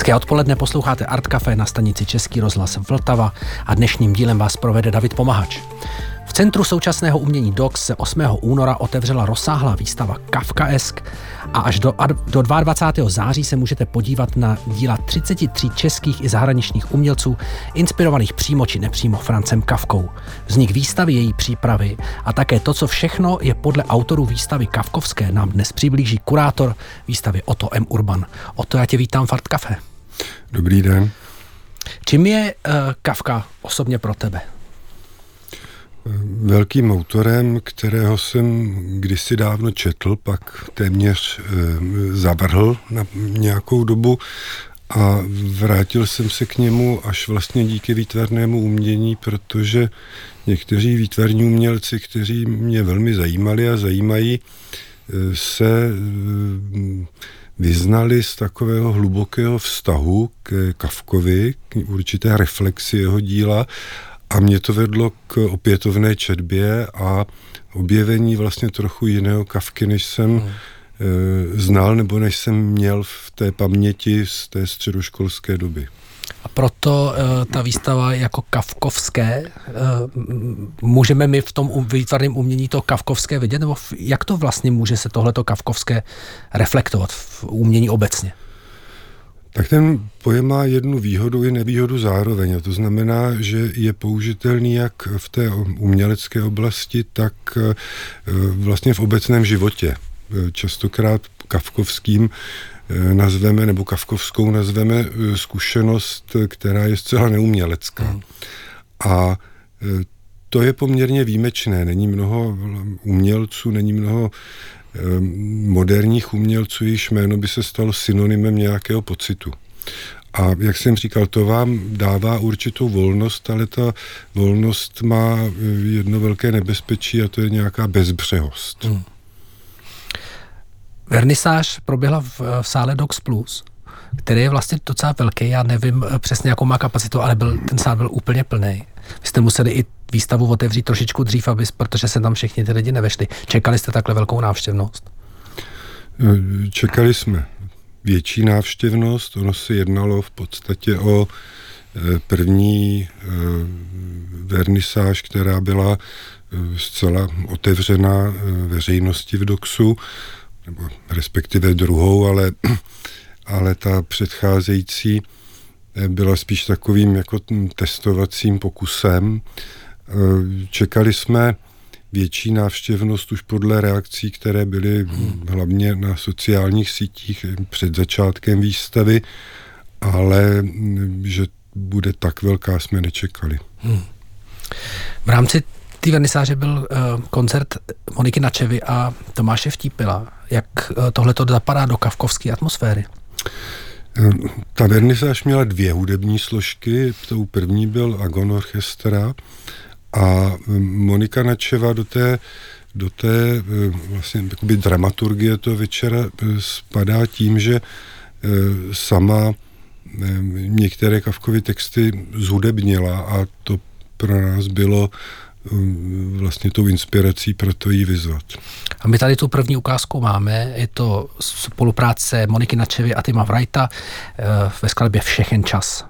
Hezké odpoledne, posloucháte Art Café na stanici Český rozhlas Vltava a dnešním dílem vás provede David Pomahač. V Centru současného umění DOX se 8. února otevřela rozsáhlá výstava Kafkaesk a až do 22. září se můžete podívat na díla 33 českých i zahraničních umělců, inspirovaných přímo či nepřímo Francem Kafkou. Vznik výstavy, její přípravy a také to, co všechno je podle autorů výstavy kafkovské, nám dnes přiblíží kurátor výstavy Otto M. Urban. Otto, já tě vítám v Art Café. Dobrý den. Čím je Kafka osobně pro tebe? Velkým autorem, kterého jsem kdysi dávno četl, pak téměř zavrhl na nějakou dobu a vrátil jsem se k němu až vlastně díky výtvarnému umění, protože někteří výtvarní umělci, kteří mě velmi zajímali a zajímají, se vyznali z takového hlubokého vztahu k Kafkovi, k určité reflexi jeho díla. A mě to vedlo k opětovné četbě a objevení vlastně trochu jiného Kafky, než jsem znal, nebo než jsem měl v té paměti z té středoškolské doby. A proto ta výstava jako kafkovské, můžeme my v tom výtvarném umění to kafkovské vidět, nebo jak to vlastně může se tohleto kafkovské reflektovat v umění obecně? Tak ten pojem má jednu výhodu i nevýhodu zároveň. A to znamená, že je použitelný jak v té umělecké oblasti, tak vlastně v obecném životě. Častokrát kafkovským nazveme, nebo kafkovskou nazveme zkušenost, která je zcela neumělecká. A to je poměrně výjimečné. Není mnoho umělců, není mnoho moderních umělců, jejichž jméno by se stalo synonymem nějakého pocitu. A jak jsem říkal, to vám dává určitou volnost, ale ta volnost má jedno velké nebezpečí a to je nějaká bezbřehost. Vernisáž proběhla v sále DOX+, který je vlastně docela velký, já nevím přesně, jakou má kapacitu, ale ten sál byl úplně plný. Vy jste museli i výstavu otevřít trošičku dřív, protože se tam všichni ty lidi nevešli. Čekali jste takhle velkou návštěvnost? Čekali jsme větší návštěvnost. Ono se jednalo v podstatě o první vernisáž, která byla zcela otevřena veřejnosti v DOXu, nebo respektive druhou, ale ta předcházející byla spíš takovým jako testovacím pokusem. Čekali jsme větší návštěvnost už podle reakcí, které byly hlavně na sociálních sítích před začátkem výstavy, ale že bude tak velká, jsme nečekali. V rámci té vernisáže byl koncert Moniky Načevy a Tomáše Vtípila. Jak tohleto zapadá do kafkovské atmosféry? Ta vernisáž měla dvě hudební složky, tou první byl Agon Orchestra a Monika Načeva do té vlastně jakoby dramaturgie toho večera spadá tím, že sama některé Kafkovy texty zhudebnila a to pro nás bylo vlastně tou inspirací pro to jí vyzvat. A my tady tu první ukázku máme, je to spolupráce Moniky Načevy a Tima Wrighta ve skladbě Všechen čas.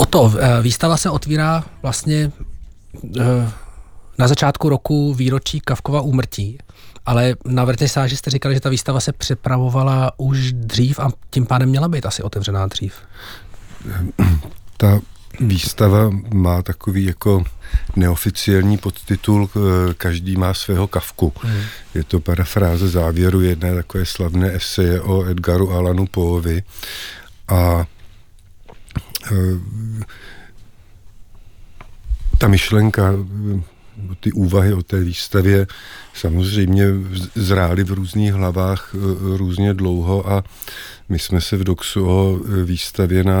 O to výstava se otvírá vlastně na začátku roku výročí Kafkova úmrtí. Ale na vernisáži jste říkali, že ta výstava se připravovala už dřív a tím pádem měla být asi otevřená dřív. Ta výstava má takový jako neoficiální podtitul Každý má svého Kafku. Je to parafráze závěru jedné takové slavné eseje o Edgaru Allanu Poeovi. A ta myšlenka, ty úvahy o té výstavě samozřejmě zrály v různých hlavách různě dlouho a my jsme se v DOXu o výstavě na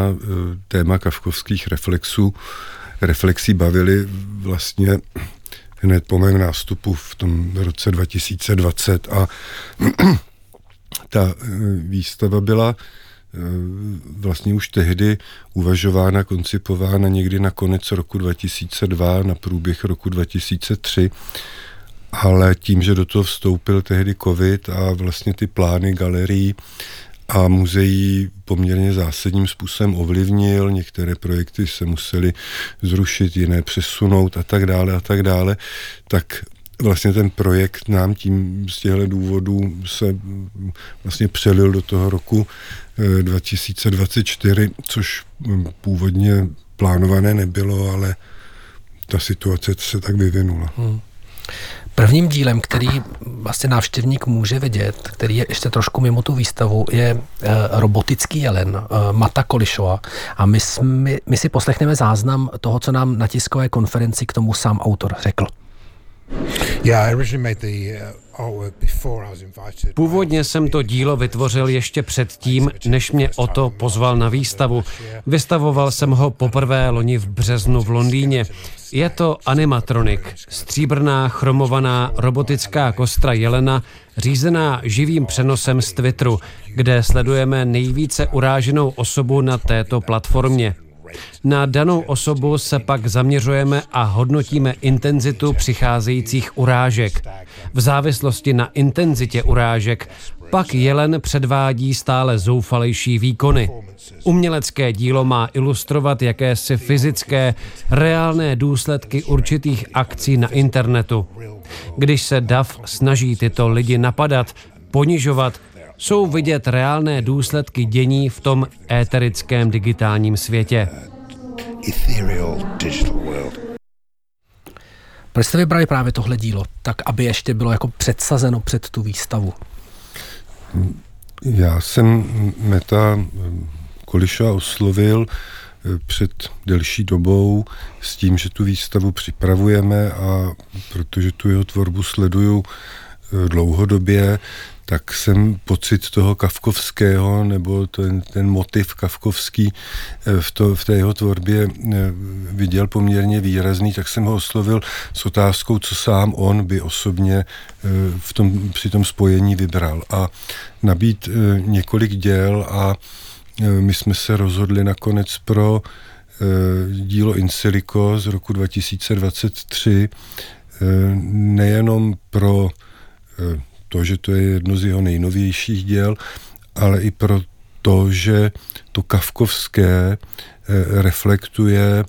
téma kafkovských reflexí bavili vlastně hned po mém nástupu v tom roce 2020 a ta výstava byla vlastně už tehdy uvažována, koncipována někdy na konec roku 2002, na průběh roku 2003, ale tím, že do toho vstoupil tehdy covid a vlastně ty plány galerií a muzeí poměrně zásadním způsobem ovlivnil, některé projekty se musely zrušit, jiné přesunout a tak dále, tak vlastně ten projekt nám tím z těchto důvodů se vlastně přelil do toho roku 2024, což původně plánované nebylo, ale ta situace se tak vyvinula. Prvním dílem, který vlastně návštěvník může vidět, který je ještě trošku mimo tu výstavu, je robotický jelen Mata Kolišova. A my si poslechneme záznam toho, co nám na tiskové konferenci k tomu sám autor řekl. Původně jsem to dílo vytvořil ještě předtím, než mě Otto pozval na výstavu. Vystavoval jsem ho poprvé loni v březnu v Londýně. Je to animatronik, stříbrná chromovaná robotická kostra jelena, řízená živým přenosem z Twitteru, kde sledujeme nejvíce uráženou osobu na této platformě. Na danou osobu se pak zaměřujeme a hodnotíme intenzitu přicházejících urážek. V závislosti na intenzitě urážek pak jelen předvádí stále zoufalejší výkony. Umělecké dílo má ilustrovat jakési fyzické, reálné důsledky určitých akcí na internetu. Když se DAF snaží tyto lidi napadat, ponižovat, jsou vidět reálné důsledky dění v tom éterickém digitálním světě. Proč jste vybrali právě tohle dílo, tak aby ještě bylo jako předsazeno před tu výstavu? Já jsem Meta Kolišova oslovil před delší dobou s tím, že tu výstavu připravujeme, a protože tu jeho tvorbu sleduju dlouhodobě, tak jsem pocit toho kafkovského, nebo ten motiv kafkovský v té jeho tvorbě viděl poměrně výrazný, tak jsem ho oslovil s otázkou, co sám on by osobně při tom spojení vybral. A nabídl několik děl a my jsme se rozhodli nakonec pro dílo In Silico z roku 2023, nejenom pro to, že to je jedno z jeho nejnovějších děl, ale i proto, že to kafkovské reflektuje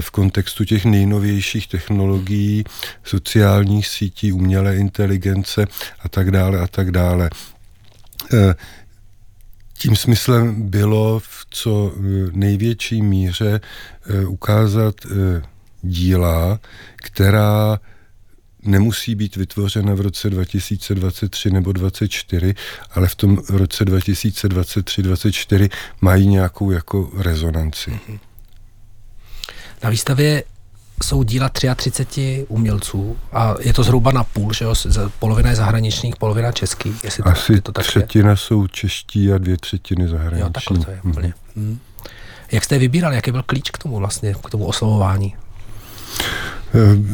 v kontextu těch nejnovějších technologií, sociálních sítí, umělé inteligence a tak dále. Tím smyslem bylo v co největší míře ukázat díla, která nemusí být vytvořena v roce 2023 nebo 2024, ale v tom roce 2023-2024 mají nějakou jako rezonanci. Na výstavě jsou díla 33 umělců a je to zhruba na půl, že jo? Polovina je zahraničních, polovina českých. Asi to tak třetina je. Jsou čeští a 2/3 zahraniční. Jo, takhle to je. Jak jste vybíral, jaký byl klíč k tomu vlastně, k tomu oslovování?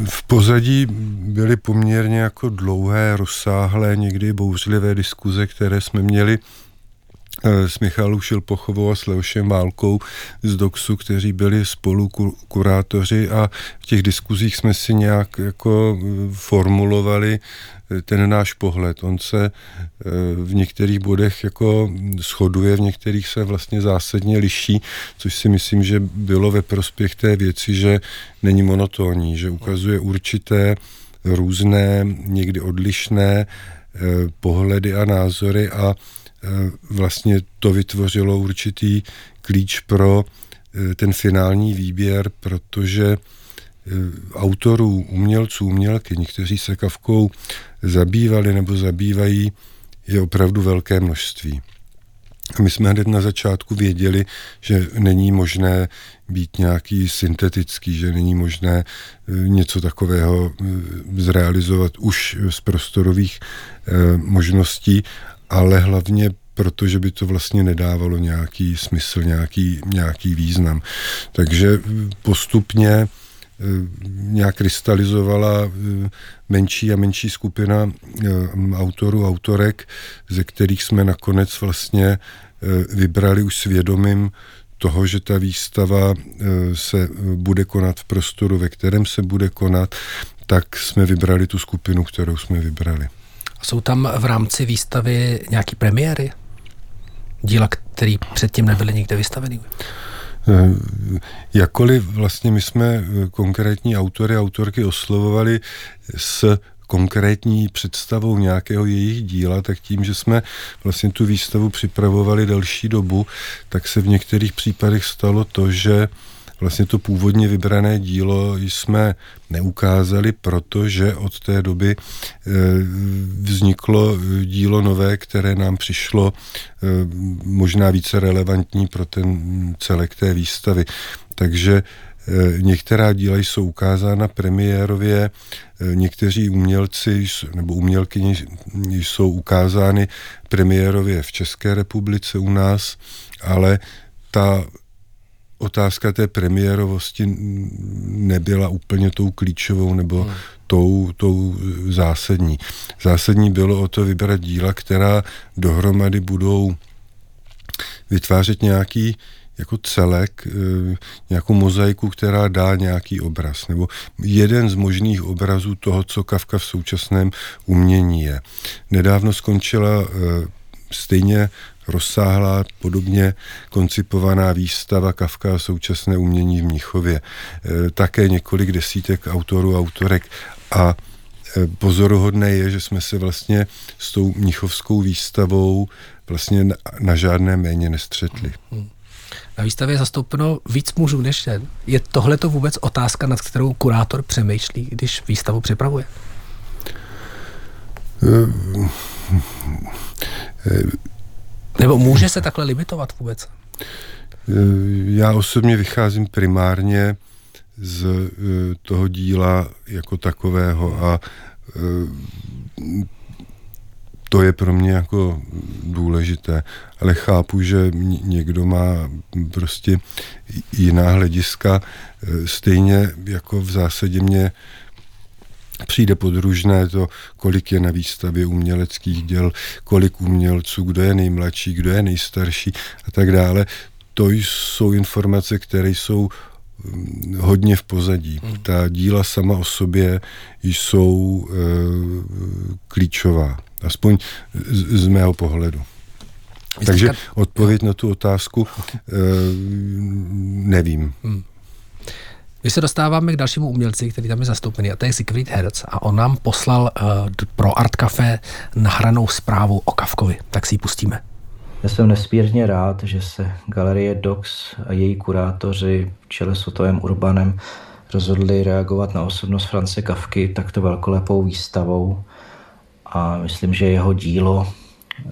V pozadí byly poměrně jako dlouhé, rozsáhlé, někdy bouřlivé diskuze, které jsme měli s Michalou Šilpochovou a s Leošem Válkou z DOXu, kteří byli spolu kurátoři, a v těch diskuzích jsme si nějak jako formulovali ten náš pohled. On se v některých bodech jako shoduje, v některých se vlastně zásadně liší, což si myslím, že bylo ve prospěch té věci, že není monotónní, že ukazuje určité různé, někdy odlišné pohledy a názory, a vlastně to vytvořilo určitý klíč pro ten finální výběr, protože autorů, umělců, umělkyň, kteří se Kafkou zabývali nebo zabývají, je opravdu velké množství. A my jsme hned na začátku věděli, že není možné být nějaký syntetický, že není možné něco takového zrealizovat už z prostorových možností, ale hlavně proto, že by to vlastně nedávalo nějaký smysl, nějaký význam. Takže postupně nějak krystalizovala menší a menší skupina autorů, autorek, ze kterých jsme nakonec vlastně vybrali už svědomím toho, že ta výstava se bude konat v prostoru, ve kterém se bude konat, tak jsme vybrali tu skupinu, kterou jsme vybrali. A jsou tam v rámci výstavy nějaké premiéry? Díla, které předtím nebyly nikde vystaveny? Jakkoliv vlastně my jsme konkrétní autory a autorky oslovovali s konkrétní představou nějakého jejich díla, tak tím, že jsme vlastně tu výstavu připravovali delší dobu, tak se v některých případech stalo to, že vlastně to původně vybrané dílo jsme neukázali, protože od té doby vzniklo dílo nové, které nám přišlo možná více relevantní pro ten celek té výstavy. Takže některá díla jsou ukázána premiérově, někteří umělci nebo umělkyně jsou ukázány premiérově v České republice u nás, ale ta otázka té premiérovosti nebyla úplně tou klíčovou nebo tou zásadní. Zásadní bylo o to vybrat díla, která dohromady budou vytvářet nějaký jako celek, nějakou mozaiku, která dá nějaký obraz, nebo jeden z možných obrazů toho, co Kafka v současném umění je. Nedávno skončila stejně rozsáhlá, podobně koncipovaná výstava Kafka a současné umění v Mnichově. Také několik desítek autorů, autorek a pozoruhodné je, že jsme se vlastně s tou mnichovskou výstavou vlastně na žádné méně nestřetli. Na výstavě je zastoupeno víc mužů než žen. Je tohleto vůbec otázka, nad kterou kurátor přemýšlí, když výstavu připravuje? Nebo může se takhle limitovat vůbec? Já osobně vycházím primárně z toho díla jako takového a to je pro mě jako důležité, ale chápu, že někdo má prostě jiná hlediska, stejně jako v zásadě mě přijde podružné to, kolik je na výstavě uměleckých děl, kolik umělců, kdo je nejmladší, kdo je nejstarší a tak dále. To jsou informace, které jsou hodně v pozadí. Ta díla sama o sobě jsou klíčová, aspoň z mého pohledu. Takže odpověď na tu otázku nevím. My se dostáváme k dalšímu umělci, který tam je zastoupený, a to je Siegfried Herz. A on nám poslal pro Art Café nahranou zprávu o Kafkovi. Tak si ji pustíme. Já jsem nesmírně rád, že se Galerie Dox a její kurátoři v čele s Otoem Urbanem rozhodli reagovat na osobnost Franze Kafky takto velkolepou výstavou. A myslím, že jeho dílo,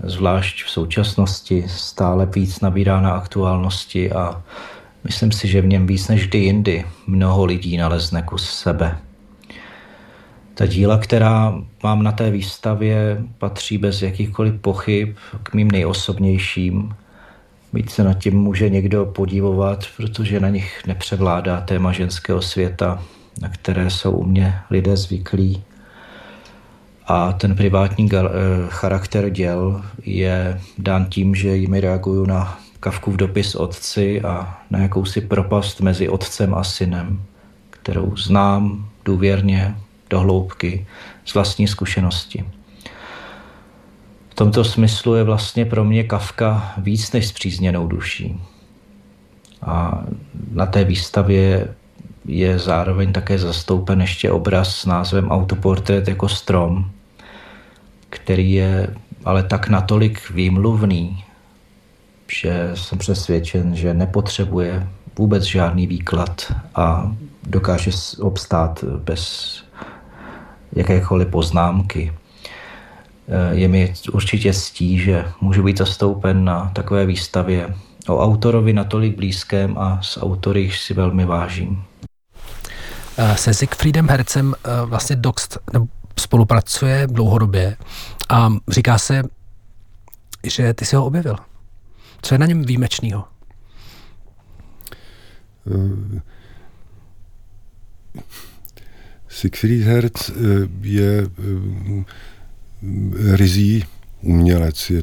zvlášť v současnosti, stále víc nabírá na aktuálnosti a myslím si, že v něm víc než kdy jindy mnoho lidí nalezne kus sebe. Ta díla, která mám na té výstavě, patří bez jakýchkoliv pochyb k mým nejosobnějším. Víc se nad tím může někdo podívovat, protože na nich nepřevládá téma ženského světa, na které jsou u mě lidé zvyklí. A ten privátní charakter děl je dán tím, že jimi reaguju na Kafkův dopis otci a na jakousi propast mezi otcem a synem, kterou znám důvěrně do hloubky z vlastní zkušenosti. V tomto smyslu je vlastně pro mě Kafka víc než spřízněnou duší. A na té výstavě je zároveň také zastoupen ještě obraz s názvem Autoportrét jako strom, který je ale tak natolik výmluvný, že jsem přesvědčen, že nepotřebuje vůbec žádný výklad a dokáže obstát bez jakékoliv poznámky. Je mi určitě ctí, že můžu být zastoupen na takové výstavě o autorovi natolik blízkém a s autory jich si velmi vážím. Se Siegfriedem Herzem vlastně Dox spolupracuje dlouhodobě a říká se, že ty si ho objevil. Co je na něm výjimečného? Siegfried Herz je ryzí umělec. Je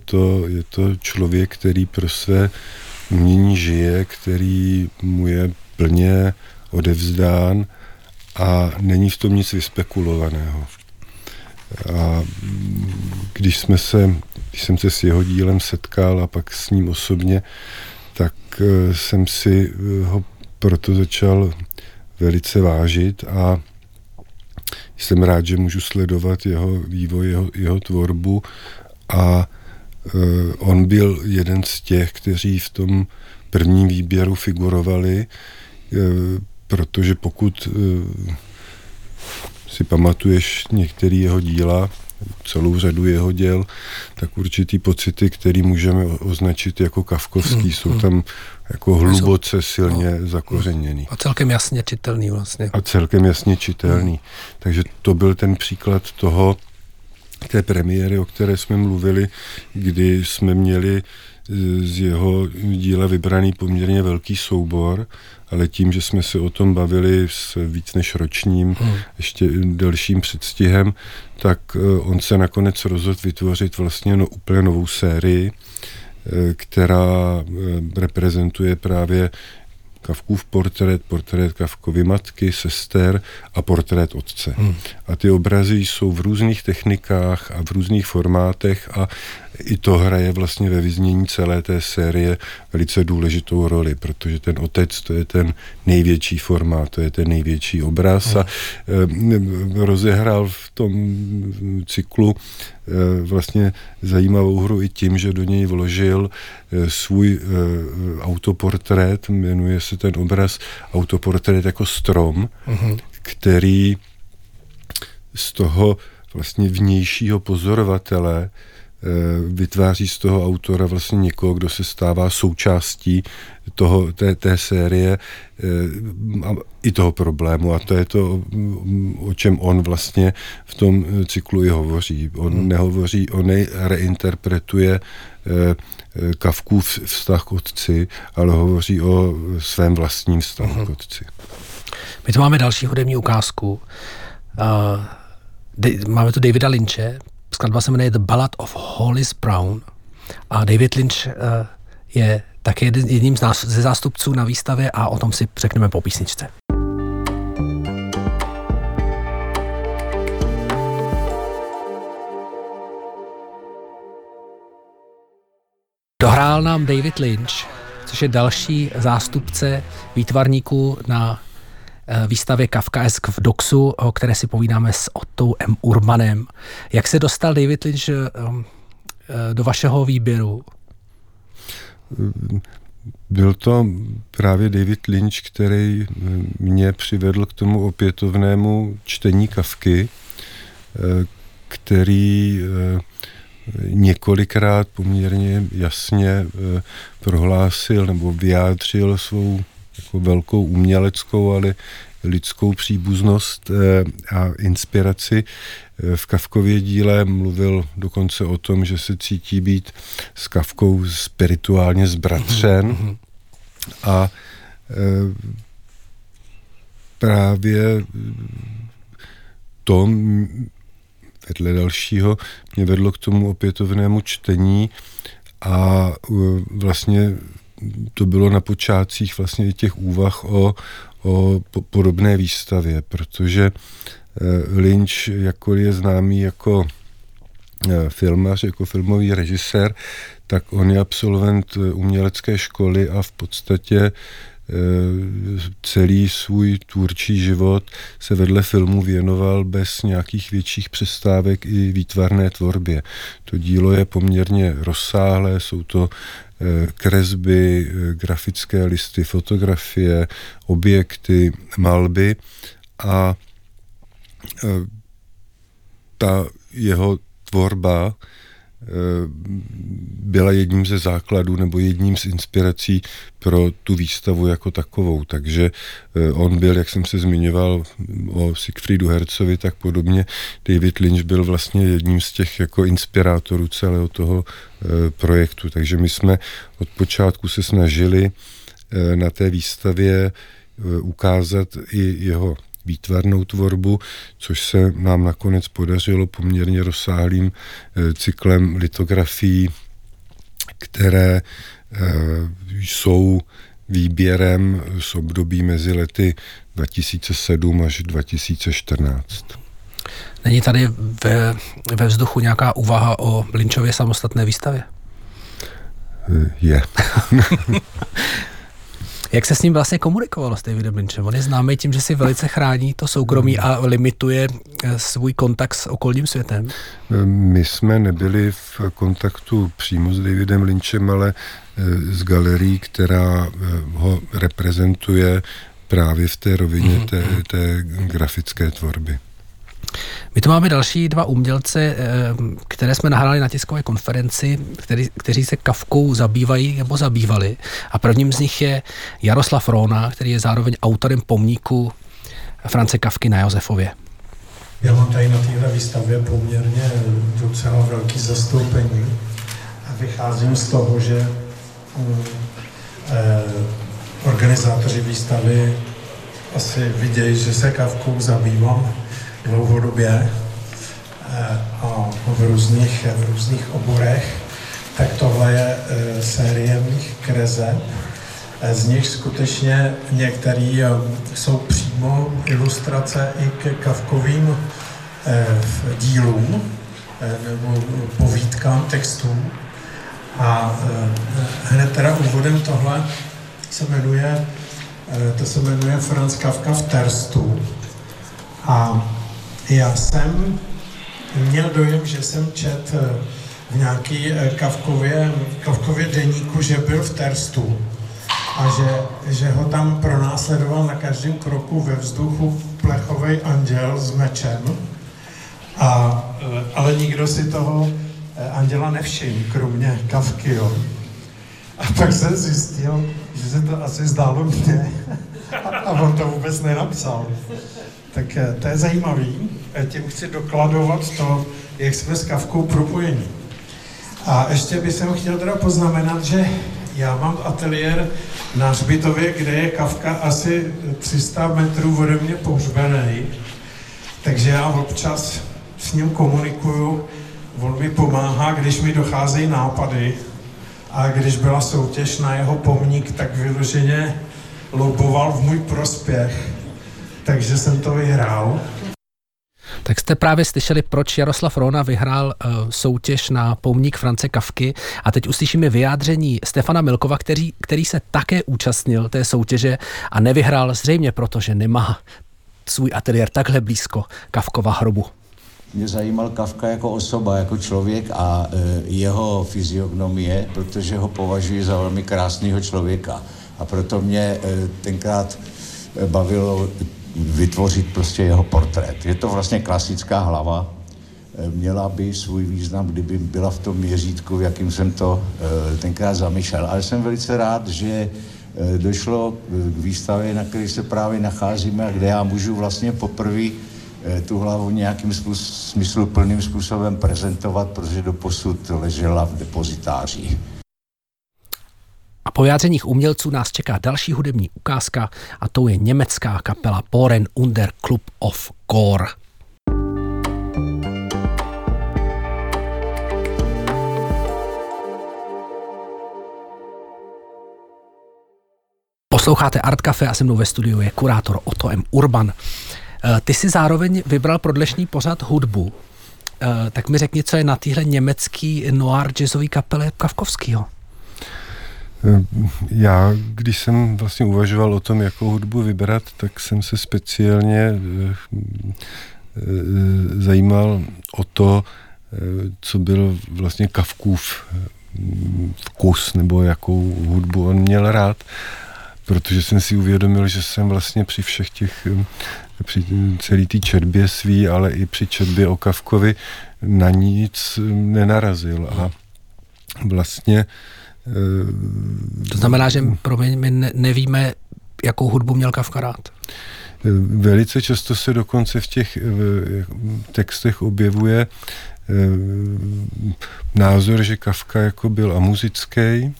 to člověk, který pro své umění žije, který mu je plně odevzdán a není v tom nic vyspekulovaného. A když jsem se s jeho dílem setkal a pak s ním osobně, tak jsem si ho proto začal velice vážit a jsem rád, že můžu sledovat jeho vývoj, jeho tvorbu a on byl jeden z těch, kteří v tom prvním výběru figurovali, protože pokud si pamatuješ některé jeho díla, celou řadu jeho děl, tak určitý pocity, které můžeme označit jako kafkovský, jsou tam jako hluboce silně zakořeněný. A celkem jasně čitelný vlastně. Takže to byl ten příklad toho, té premiéry, o které jsme mluvili, kdy jsme měli z jeho díla vybraný poměrně velký soubor, ale tím, že jsme se o tom bavili s víc než ročním, ještě delším předstihem, tak on se nakonec rozhodl vytvořit vlastně úplně novou sérii, která reprezentuje právě Kafkův portrét, portrét Kafkovy matky, sester a portrét otce. A ty obrazy jsou v různých technikách a v různých formátech a i to hraje vlastně ve vyznění celé té série velice důležitou roli, protože ten otec, to je ten největší formát, to je ten největší obraz a rozehrál v tom cyklu vlastně zajímavou hru i tím, že do něj vložil svůj autoportrét, jmenuje se ten obraz autoportrét jako strom, který z toho vlastně vnějšího pozorovatele vytváří z toho autora vlastně někoho, kdo se stává součástí toho, té série i toho problému. A to je to, o čem on vlastně v tom cyklu i hovoří. On nehovoří, on reinterpretuje Kafkův vztah k otci, ale hovoří o svém vlastním vztahu k otci. My tu máme další hudební ukázku. Máme tu Davida Lynche, skladba se jmenuje The Ballad of Hollis Brown a David Lynch je také jedním ze zástupců na výstavě a o tom si řekneme po písničce. Dohrál nám David Lynch, což je další zástupce výtvarníků na výstavě Kafkaesk v Doxu, o které si povídáme s Ottou M. Urbanem. Jak se dostal David Lynch do vašeho výběru? Byl to právě David Lynch, který mě přivedl k tomu opětovnému čtení Kafky, který několikrát poměrně jasně prohlásil nebo vyjádřil svou jako velkou uměleckou, ale lidskou příbuznost a inspiraci. V Kafkově díle mluvil dokonce o tom, že se cítí být s Kafkou spirituálně zbratřen a právě to vedle dalšího mě vedlo k tomu opětovnému čtení a vlastně to bylo na počátcích vlastně i těch úvah o podobné výstavě, protože Lynch, jakkoliv je známý jako filmař, jako filmový režisér, tak on je absolvent umělecké školy a v podstatě celý svůj tvůrčí život se vedle filmu věnoval bez nějakých větších přestávek i výtvarné tvorbě. To dílo je poměrně rozsáhlé, jsou to kresby, grafické listy, fotografie, objekty, malby a ta jeho tvorba byla jedním ze základů nebo jedním z inspirací pro tu výstavu jako takovou. Takže on byl, jak jsem se zmiňoval o Siegfriedu Herzovi, tak podobně David Lynch byl vlastně jedním z těch jako inspirátorů celého toho projektu. Takže my jsme od počátku se snažili na té výstavě ukázat i jeho výtvarnou tvorbu, což se nám nakonec podařilo poměrně rozsáhlým cyklem litografií, které jsou výběrem z období mezi lety 2007 až 2014. Není tady ve vzduchu nějaká úvaha o Lynčově samostatné výstavě? Je. Jak se s ním vlastně komunikovalo, s Davidem Lynchem? On je známý tím, že si velice chrání to soukromí a limituje svůj kontakt s okolním světem. My jsme nebyli v kontaktu přímo s Davidem Lynchem, ale s galerií, která ho reprezentuje právě v té rovině té grafické tvorby. My tu máme další dva umělce, které jsme nahrali na tiskové konferenci, kteří se Kafkou zabývají nebo zabývali. A prvním z nich je Jaroslav Róna, který je zároveň autorem pomníku Franze Kafky na Josefově. Já mám tady na téhle výstavě poměrně docela velký zastoupení a vycházím z toho, že organizátoři výstavy asi vidějí, že se Kafkou zabývám dlouhodobě a v různých oborech, tak tohle je série mých kreseb. Z nich skutečně některé jsou přímo ilustrace i ke Kafkovým dílům nebo povídkám, textům. A hned teda úvodem tohle se jmenuje Franz Kafka v Terstu. A já jsem měl dojem, že jsem čet v nějaký Kafkově deníku, že byl v Terstu a že ho tam pronásledoval na každém kroku ve vzduchu plechovej anděl s mečem, ale nikdo si toho anděla nevšiml, kromě Kafky, jo. A pak jsem zjistil, že se to asi zdálo mně a on to vůbec nenapsal. Tak to je zajímavý, tím chci dokladovat to, jak jsme s Kafkou propojení. A ještě bych chtěl teda poznamenat, že já mám ateliér na Hřbitově, kde je Kafka asi 300 metrů ode mě pohřbený, takže já občas s ním komunikuju, on mi pomáhá, když mi docházejí nápady a když byla soutěž na jeho pomník, tak vyloženě loboval v můj prospěch. Takže jsem to vyhrál. Tak jste právě slyšeli, proč Jaroslav Róna vyhrál soutěž na pomník Franze Kafky. A teď uslyšíme vyjádření Stefana Milkova, který se také účastnil té soutěže a nevyhrál zřejmě proto, že nemá svůj ateliér takhle blízko Kafkova hrobu. Mě zajímal Kafka jako osoba, jako člověk a jeho fyziognomie, protože ho považuji za velmi krásného člověka. A proto mě tenkrát bavilo vytvořit prostě jeho portrét. Je to vlastně klasická hlava. Měla by svůj význam, kdyby byla v tom měřítku, v jakým jsem to tenkrát zamýšlel. Ale jsem velice rád, že došlo k výstavě, na které se právě nacházíme a kde já můžu vlastně poprvé tu hlavu nějakým smysluplným způsobem prezentovat, protože doposud ležela v depozitáři. A po vyjádřeních umělců nás čeká další hudební ukázka a tou je německá kapela Poren Under Club of Core. Posloucháte Art Café a se mnou ve studiu je kurátor Otto M. Urban. Ty si zároveň vybral pro dnešní pořad hudbu. Tak mi řekni, co je na téhle německý noir jazzový kapele Kafkovskýho. Já, když jsem vlastně uvažoval o tom, jakou hudbu vybrat, tak jsem se speciálně zajímal o to, co byl vlastně Kafkův vkus, nebo jakou hudbu on měl rád, protože jsem si uvědomil, že jsem vlastně při všech těch, při celé té četbě svý, ale i při četbě o Kafkovi na nic nenarazil a vlastně to znamená, že my nevíme, jakou hudbu měl Kafka rád. Velice často se dokonce v těch textech objevuje názor, že Kafka jako byl amuzický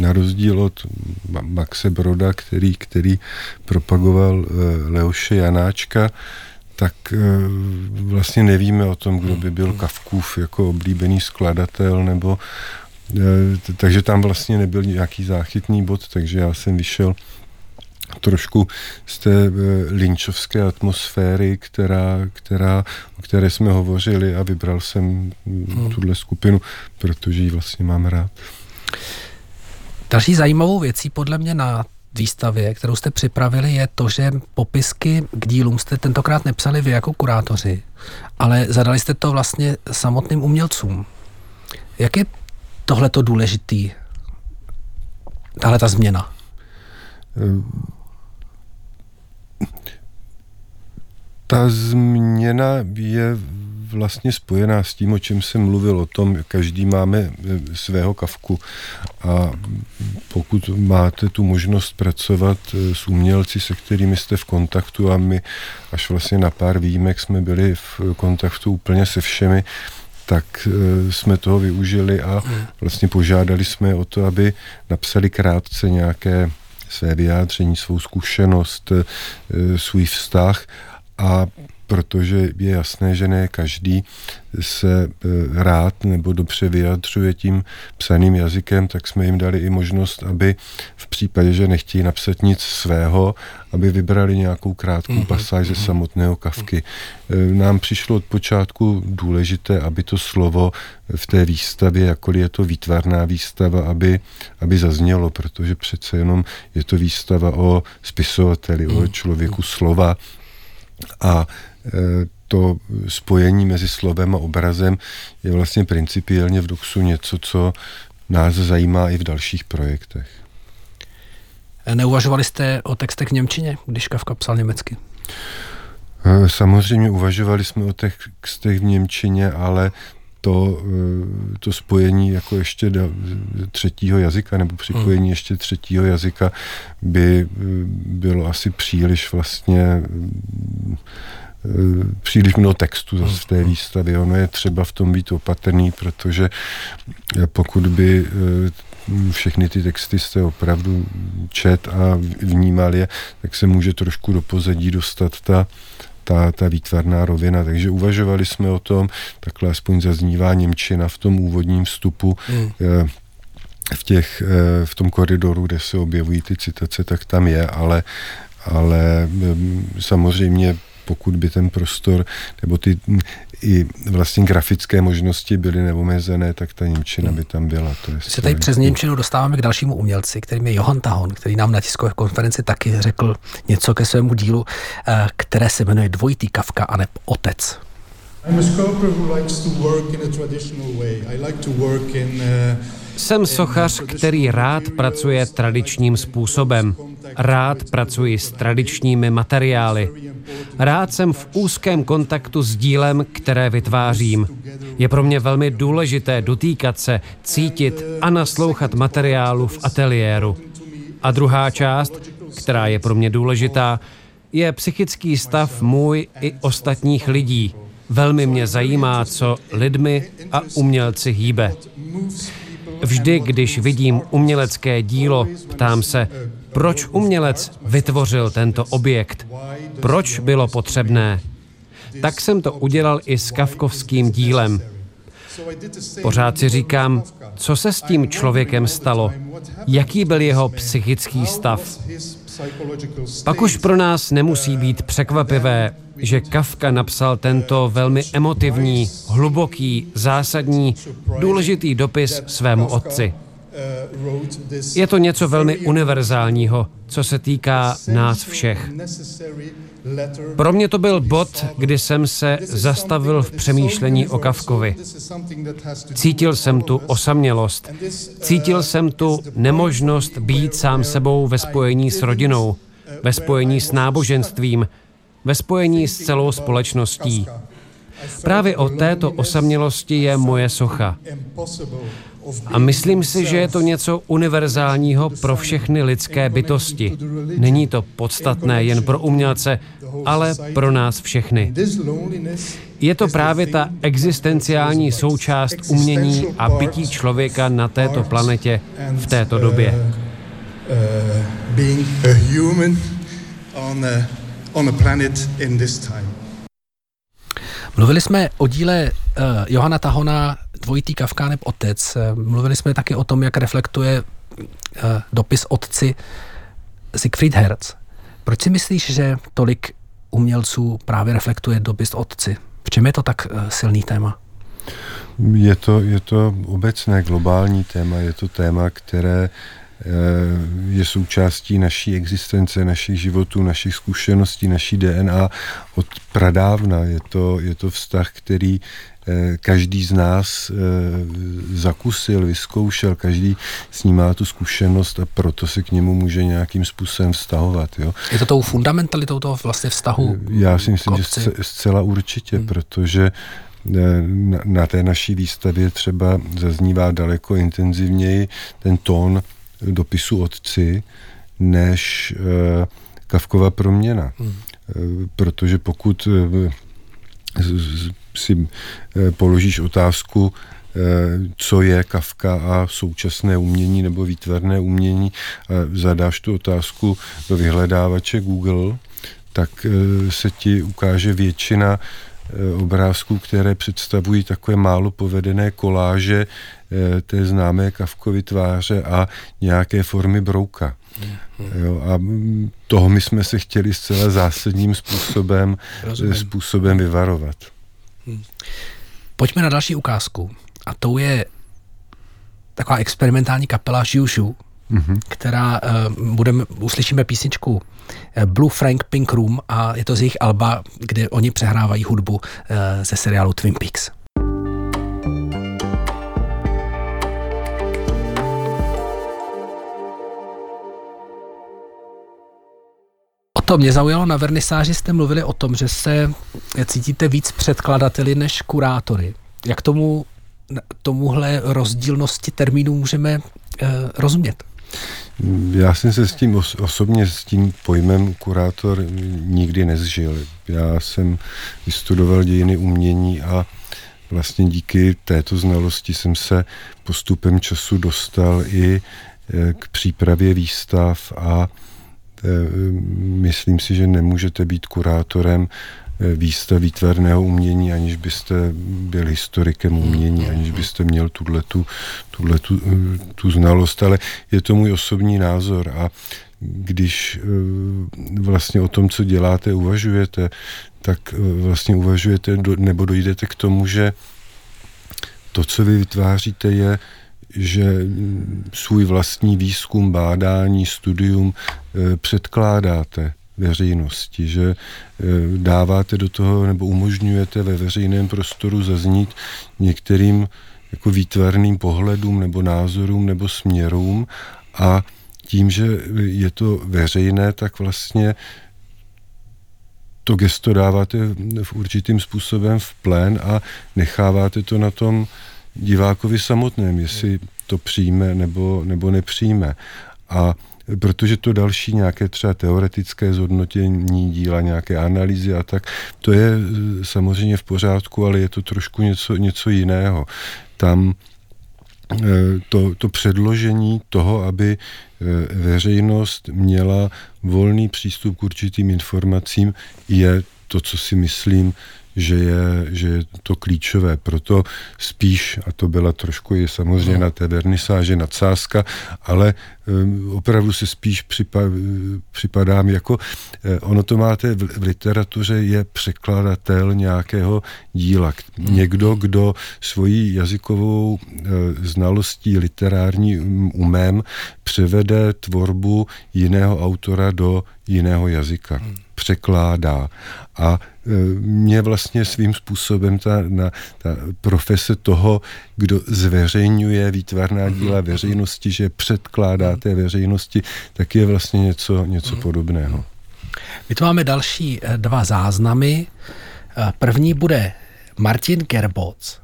na rozdíl od Maxe Broda, který propagoval Leoše Janáčka, tak vlastně nevíme o tom, kdo by byl Kafkův jako oblíbený skladatel, nebo takže tam vlastně nebyl nějaký záchytný bod, takže já jsem vyšel trošku z té lynčovské atmosféry, o které jsme hovořili, a vybral jsem tuhle skupinu, protože ji vlastně mám rád. Další zajímavou věcí podle mě na výstavě, kterou jste připravili, je to, že popisky k dílům jste tentokrát nepsali vy jako kurátoři, ale zadali jste to vlastně samotným umělcům. Jak je tohleto důležitý? Tahle ta změna? Ta změna je vlastně spojená s tím, o čem jsem mluvil, o tom, každý máme svého Kafku, a pokud máte tu možnost pracovat s umělci, se kterými jste v kontaktu, a my až vlastně na pár výjimek jsme byli v kontaktu úplně se všemi, tak jsme toho využili a vlastně požádali jsme o to, aby napsali krátce nějaké své vyjádření, svou zkušenost, svůj vztah, a protože je jasné, že ne každý se rád nebo dobře vyjadřuje tím psaným jazykem, tak jsme jim dali i možnost, aby v případě, že nechtějí napsat nic svého, aby vybrali nějakou krátkou pasáž ze samotného Kafky. Nám přišlo od počátku důležité, aby to slovo v té výstavě, jakkoliv je to výtvarná výstava, aby zaznělo, protože přece jenom je to výstava o spisovateli, o člověku slova, a to spojení mezi slovem a obrazem je vlastně principiálně v DOXu něco, co nás zajímá i v dalších projektech. Neuvažovali jste o textech v němčině, když Kafka psal německy? Samozřejmě uvažovali jsme o textech v němčině, ale to spojení jako ještě třetího jazyka, nebo připojení ještě třetího jazyka by bylo asi příliš mnoho textu zase v té výstavě. Ono je třeba v tom být opatrný, protože pokud by všechny ty texty jste opravdu čet a vnímal je, tak se může trošku do pozadí dostat ta výtvarná rovina, takže uvažovali jsme o tom, takhle aspoň zaznívá němčina v tom úvodním vstupu, v tom koridoru, kde se objevují ty citace, tak tam je, ale samozřejmě pokud by ten prostor, nebo ty i vlastně grafické možnosti byly neomezené, tak ta němčina by tam byla. To se tady přes němčinu dostáváme k dalšímu umělci, kterým je Johann Tahon, který nám na tiskové konferenci taky řekl něco ke svému dílu, které se jmenuje Dvojitý Kafka aneb Otec. Jsem sochař, který rád pracuje tradičním způsobem. Rád pracuji s tradičními materiály. Rád jsem v úzkém kontaktu s dílem, které vytvářím. Je pro mě velmi důležité dotýkat se, cítit a naslouchat materiálu v ateliéru. A druhá část, která je pro mě důležitá, je psychický stav můj i ostatních lidí. Velmi mě zajímá, co lidmi a umělci hýbe. Vždy, když vidím umělecké dílo, ptám se, proč umělec vytvořil tento objekt? Proč bylo potřebné? Tak jsem to udělal i s kafkovským dílem. Pořád si říkám, co se s tím člověkem stalo? Jaký byl jeho psychický stav? Pak už pro nás nemusí být překvapivé, že Kafka napsal tento velmi emotivní, hluboký, zásadní, důležitý dopis svému otci. Je to něco velmi univerzálního, co se týká nás všech. Pro mě to byl bod, kdy jsem se zastavil v přemýšlení o Kafkovi. Cítil jsem tu osamělost, cítil jsem tu nemožnost být sám sebou ve spojení s rodinou, ve spojení s náboženstvím, ve spojení s celou společností. Právě o této osamělosti je moje socha. A myslím si, že je to něco univerzálního pro všechny lidské bytosti. Není to podstatné jen pro umělce, ale pro nás všechny. Je to právě ta existenciální součást umění a bytí člověka na této planetě v této době. Mluvili jsme o díle Johana Tahona Dvojitý Kafkánův otec. Mluvili jsme taky o tom, jak reflektuje dopis otci Siegfried Herz. Proč si myslíš, že tolik umělců právě reflektuje dopis otci? V čem je to tak silný téma? Je to obecné globální téma. Je to téma, které je součástí naší existence, našich životů, našich zkušeností, naší DNA od pradávna. Je to vztah, který každý z nás zakusil, vyzkoušel, každý s ním má tu zkušenost a proto se k němu může nějakým způsobem vztahovat. Jo? Je to tou fundamentalitou toho vlastně vztahu? Já si myslím, že zcela určitě, protože na té naší výstavě třeba zaznívá daleko intenzivněji ten tón dopisu otci než Kafkova Proměna. Protože pokud si položíš otázku, co je Kafka a současné umění nebo výtvarné umění, zadáš tu otázku do vyhledávače Google, tak se ti ukáže většina obrázků, které představují takové málo povedené koláže té známé Kafkovy tváře a nějaké formy brouka. Jo, a toho my jsme se chtěli zcela zásadním způsobem vyvarovat. Pojďme na další ukázku. A tou je taková experimentální kapela Xiushu, která uslyšíme písničku Blue Frank Pink Room a je to z jejich alba, kde oni přehrávají hudbu ze seriálu Twin Peaks. To mě zaujalo, na vernisáži jste mluvili o tom, že se cítíte víc předkladateli než kurátory. Jak tomuhle rozdílnosti termínů můžeme rozumět? Já jsem se s tím osobně s tím pojmem kurátor nikdy nezžil. Já jsem vystudoval dějiny umění a vlastně díky této znalosti jsem se postupem času dostal i k přípravě výstav a myslím si, že nemůžete být kurátorem výstav výtvarného umění, aniž byste byl historikem umění, aniž byste měl tu znalost, ale je to můj osobní názor a když vlastně o tom, co děláte, uvažujete, tak vlastně uvažujete nebo dojdete k tomu, že to, co vy vytváříte, je že svůj vlastní výzkum, bádání, studium předkládáte veřejnosti, že dáváte do toho nebo umožňujete ve veřejném prostoru zaznít některým jako výtvarným pohledům nebo názorům nebo směrům a tím, že je to veřejné, tak vlastně to gesto dáváte v určitým způsobem v plén a necháváte to na tom divákovi samotném, jestli to přijme nebo nepřijme. A protože to další nějaké třeba teoretické zhodnotění díla, nějaké analýzy a tak, to je samozřejmě v pořádku, ale je to trošku něco jiného. Tam to předložení toho, aby veřejnost měla volný přístup k určitým informacím, je to, co si myslím, že je to klíčové. Proto spíš, a to byla trošku je samozřejmě na té vernisáži nadsázka, ale opravdu se spíš připadám jako, ono to máte v literatuře, je překladatel nějakého díla. Někdo, kdo svojí jazykovou znalostí literární umem převede tvorbu jiného autora do jiného jazyka. Překládá. A mě vlastně svým způsobem ta profese toho, kdo zveřejňuje výtvarná díla veřejnosti, že předkládá té veřejnosti, tak je vlastně něco podobného. My tu máme další dva záznamy. První bude Martin Gerbos.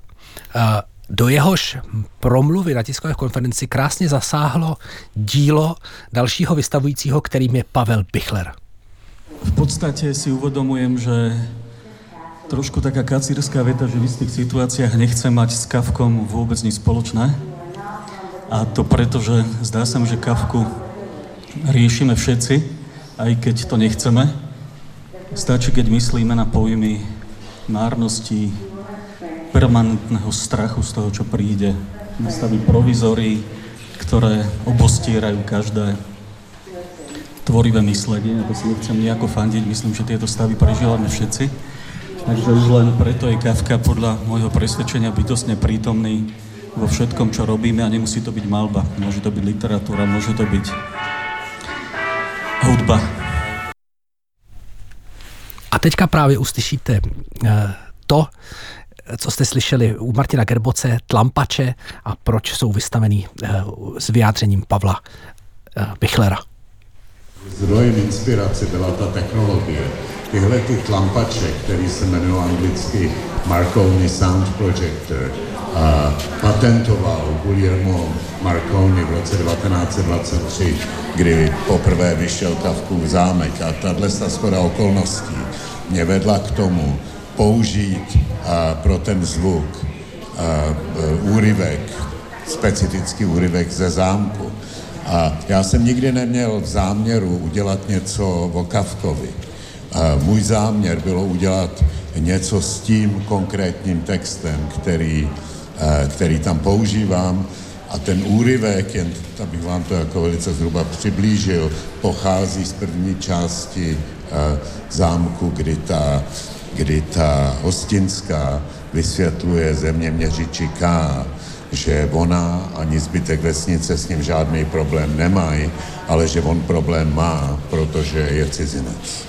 do jehož promluvy na tiskové konferenci krásně zasáhlo dílo dalšího vystavujícího, kterým je Pavel Bichler. V podstate si uvedomujem, že trošku taká kacírská veta, že v istých situáciách nechce mať s Kafkom vôbec nič spoločné. A to preto, že zdá sa mi, že Kafku riešime všetci, aj keď to nechceme. Stačí, keď myslíme na pojmy márnosti, permanentného strachu z toho, čo príde, nastaví provizórií, ktoré obostierajú každé tvorivé myslenie. Ja to si nechcem nejako fandiť, myslím, že tieto stavy prežívame všetci. Takže už len preto je Kafka podľa môjho presvedčenia bytostne prítomný vo všetkom, čo robíme, a nemusí to byť malba. Môže to byť literatúra, môže to byť hudba. A teďka právě uslyšíte to, co jste slyšeli u Martina Gerboce, Tlampače, a proč jsou vystavený s vyjádřením Pavla Bichlera. Zdrojem inspirace byla ta technologie. Tyhle ty tlampače, který se jmenoval anglicky Marconi Sound Projector, patentoval Guglielmo Marconi v roce 1923, kdy poprvé vyšel Kafkův zámek, a tahle shoda okolností mě vedla k tomu použít pro ten zvuk úryvek, specifický úryvek ze zámku. A já jsem nikdy neměl v záměru udělat něco o Kafkovi. Můj záměr bylo udělat něco s tím konkrétním textem, který tam používám, a ten úryvek, jen abych vám to jako velice zhruba přiblížil, pochází z první části zámku, kdy ta hostinská vysvětluje zeměměřiči K, že ona ani zbytek vesnice s ním žádný problém nemají, ale že on problém má, protože je cizinec.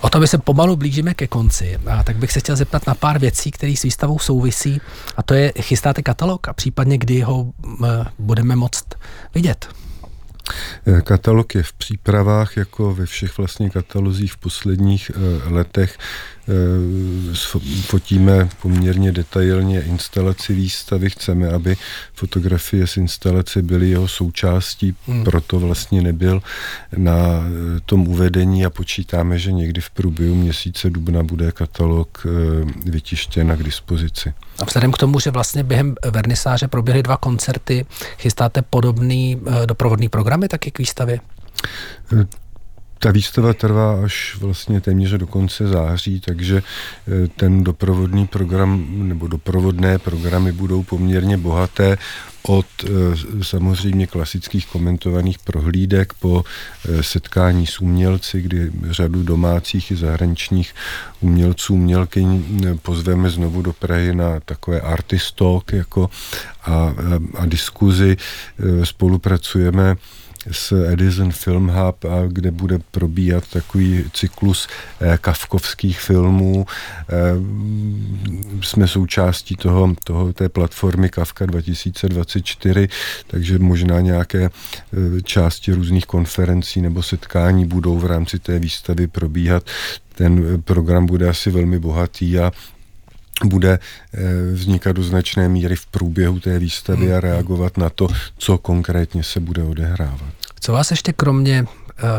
O to, my se pomalu blížíme ke konci, a tak bych se chtěl zeptat na pár věcí, které s výstavou souvisí, a to je, chystáte katalog a případně kdy ho budeme moct vidět? Katalog je v přípravách, jako ve všech vlastně katalozích v posledních letech. Fotíme poměrně detailně instalaci výstavy. Chceme, aby fotografie z instalace byly jeho součástí, proto vlastně nebyl na tom uvedení, a počítáme, že někdy v průběhu měsíce dubna bude katalog vytištěn a k dispozici. A vzhledem k tomu, že vlastně během vernisáže proběhly 2 koncerty, chystáte podobný doprovodný programy taky k výstavě? Ta výstava trvá až vlastně téměř do konce září, takže ten doprovodný program nebo doprovodné programy budou poměrně bohaté, od samozřejmě klasických komentovaných prohlídek po setkání s umělci, kdy řadu domácích i zahraničních umělců, umělkyň pozveme znovu do Prahy na takové artist talk jako a diskuzi. Spolupracujeme s Edison Film Hub, kde bude probíhat takový cyklus kafkovských filmů. Jsme součástí té platformy Kafka 2024, takže možná nějaké části různých konferencí nebo setkání budou v rámci té výstavy probíhat. Ten program bude asi velmi bohatý a bude vznikat do značné míry v průběhu té výstavy a reagovat na to, co konkrétně se bude odehrávat. Co vás ještě kromě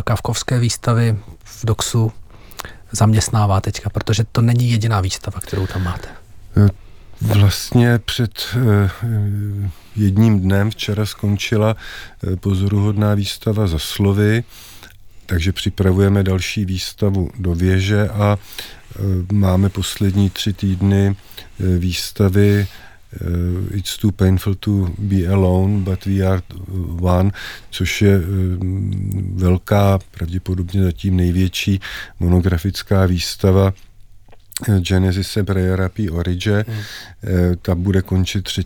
kafkovské výstavy v DOXu zaměstnává teďka? Protože to není jediná výstava, kterou tam máte. Vlastně před jedním dnem včera skončila pozoruhodná výstava Za slovy, takže připravujeme další výstavu Do věže a máme poslední 3 týdny výstavy It's too painful to be alone, but we are one, což je velká, pravděpodobně zatím největší monografická výstava Genesise Brejerapi Orige, ta bude končit 3.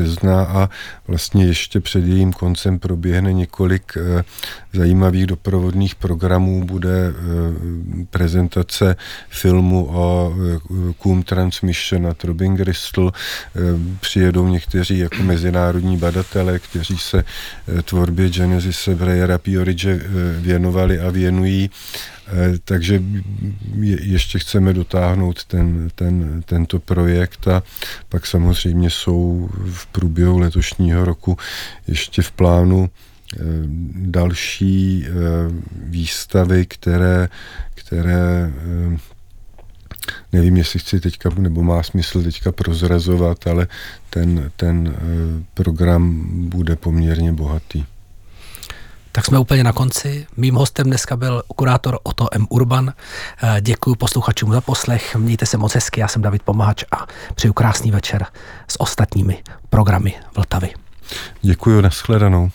března a vlastně ještě před jejím koncem proběhne několik zajímavých doprovodných programů. Bude prezentace filmu o Coombe Transmission a Robin Gristl. Přijedou někteří jako mezinárodní badatelé, kteří se tvorbě Genesise Brejerapi Orige věnovali a věnují. Takže ještě chceme dotáhnout tento projekt a pak samozřejmě jsou v průběhu letošního roku ještě v plánu další výstavy, které nevím, jestli chci teďka, nebo má smysl teďka prozrazovat, ale ten program bude poměrně bohatý. Tak jsme úplně na konci. Mým hostem dneska byl kurátor Otto M. Urban. Děkuji posluchačům za poslech. Mějte se moc hezky. Já jsem David Pomahač a přeju krásný večer s ostatními programy Vltavy. Děkuji, nashledanou.